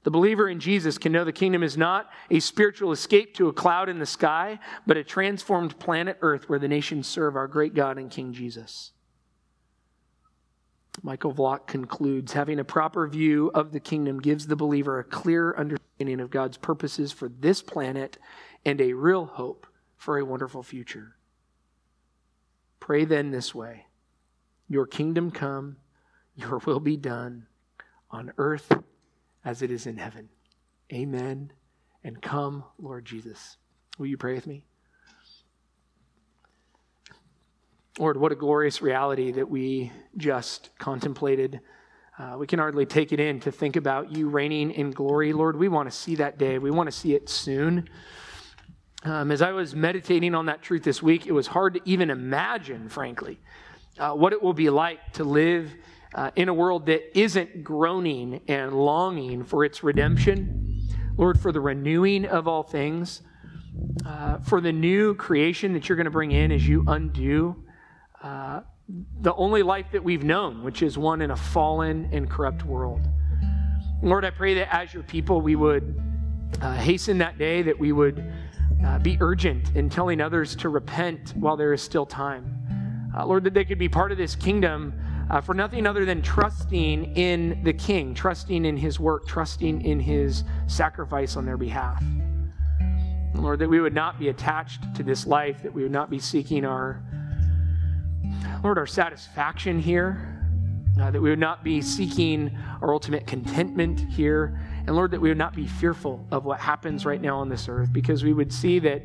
The believer in Jesus can know the kingdom is not a spiritual escape to a cloud in the sky, but a transformed planet Earth where the nations serve our great God and King Jesus. Michael Vlock concludes, having a proper view of the kingdom gives the believer a clear understanding of God's purposes for this planet and a real hope for a wonderful future. Pray then this way, your kingdom come, your will be done on earth as it is in heaven. Amen. And come, Lord Jesus. Will you pray with me? Lord, what a glorious reality that we just contemplated. We can hardly take it in to think about you reigning in glory. Lord, we want to see that day. We want to see it soon. As I was meditating on that truth this week, it was hard to even imagine, frankly, what it will be like to live in a world that isn't groaning and longing for its redemption. Lord, for the renewing of all things, for the new creation that you're going to bring in as you undo the only life that we've known, which is one in a fallen and corrupt world. Lord, I pray that as your people, we would hasten that day, that we would be urgent in telling others to repent while there is still time. Lord, that they could be part of this kingdom for nothing other than trusting in the King, trusting in his work, trusting in his sacrifice on their behalf. Lord, that we would not be attached to this life, that we would not be seeking our satisfaction here, that we would not be seeking our ultimate contentment here, and Lord, that we would not be fearful of what happens right now on this earth, because we would see that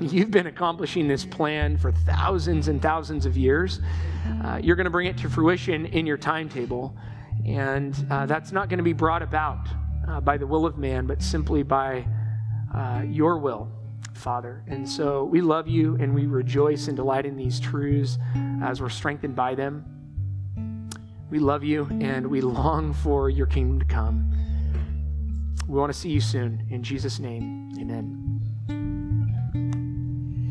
you've been accomplishing this plan for thousands and thousands of years. You're going to bring it to fruition in your timetable, and that's not going to be brought about by the will of man, but simply by your will, Father. And so we love you and we rejoice and delight in these truths as we're strengthened by them. We love you and we long for your kingdom to come. We want to see you soon. In Jesus' name, amen.